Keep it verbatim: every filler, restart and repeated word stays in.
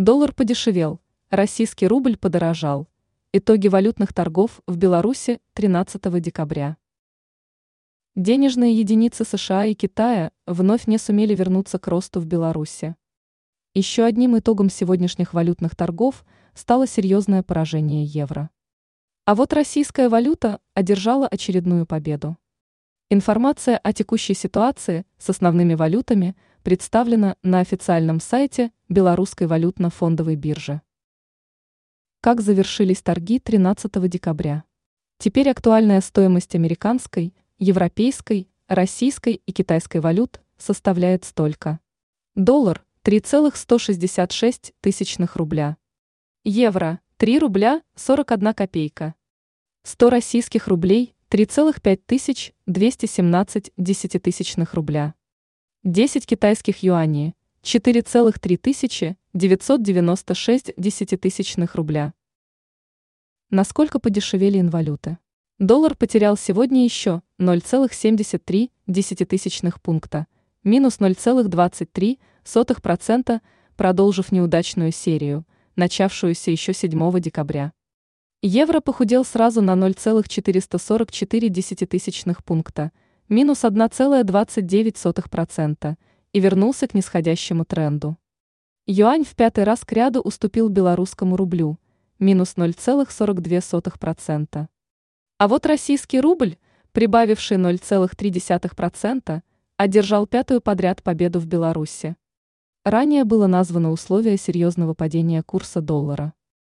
Доллар подешевел, российский рубль подорожал. Итоги валютных торгов в Беларуси тринадцатого декабря. Денежные единицы США и Китая вновь не сумели вернуться к росту в Беларуси. Еще одним итогом сегодняшних валютных торгов стало серьезное поражение евро. А вот российская валюта одержала очередную победу. Информация о текущей ситуации с основными валютами представлена на официальном сайте Белорусской валютно-фондовой биржи. Как завершились торги тринадцатого декабря? Теперь актуальная стоимость американской, европейской, российской и китайской валют составляет столько. Доллар – три целых сто шестьдесят шесть тысячных рубля. Евро – три рубля сорок одна копейка. сто российских рублей – три целых пять тысяч двести семнадцать десятитысячных рубля. десять китайских юаней – четыре целых три тысячи девятьсот девяносто шесть десятитысячных рубля. Насколько подешевели инвалюты? Доллар потерял сегодня еще ноль целых семьдесят три десятитысячных пункта, минус ноль целых двадцать три сотых процента, продолжив неудачную серию, начавшуюся еще седьмого декабря. Евро похудел сразу на ноль целых четыреста сорок четыре десятитысячных пункта, минус одна целая двадцать девять сотых процента, и вернулся к нисходящему тренду. Юань в пятый раз к ряду уступил белорусскому рублю, минус ноль целых сорок две сотых процента. А вот российский рубль, прибавивший ноль целых три десятых процента, одержал пятую подряд победу в Беларуси. Ранее было названо условие серьезного падения курса доллара.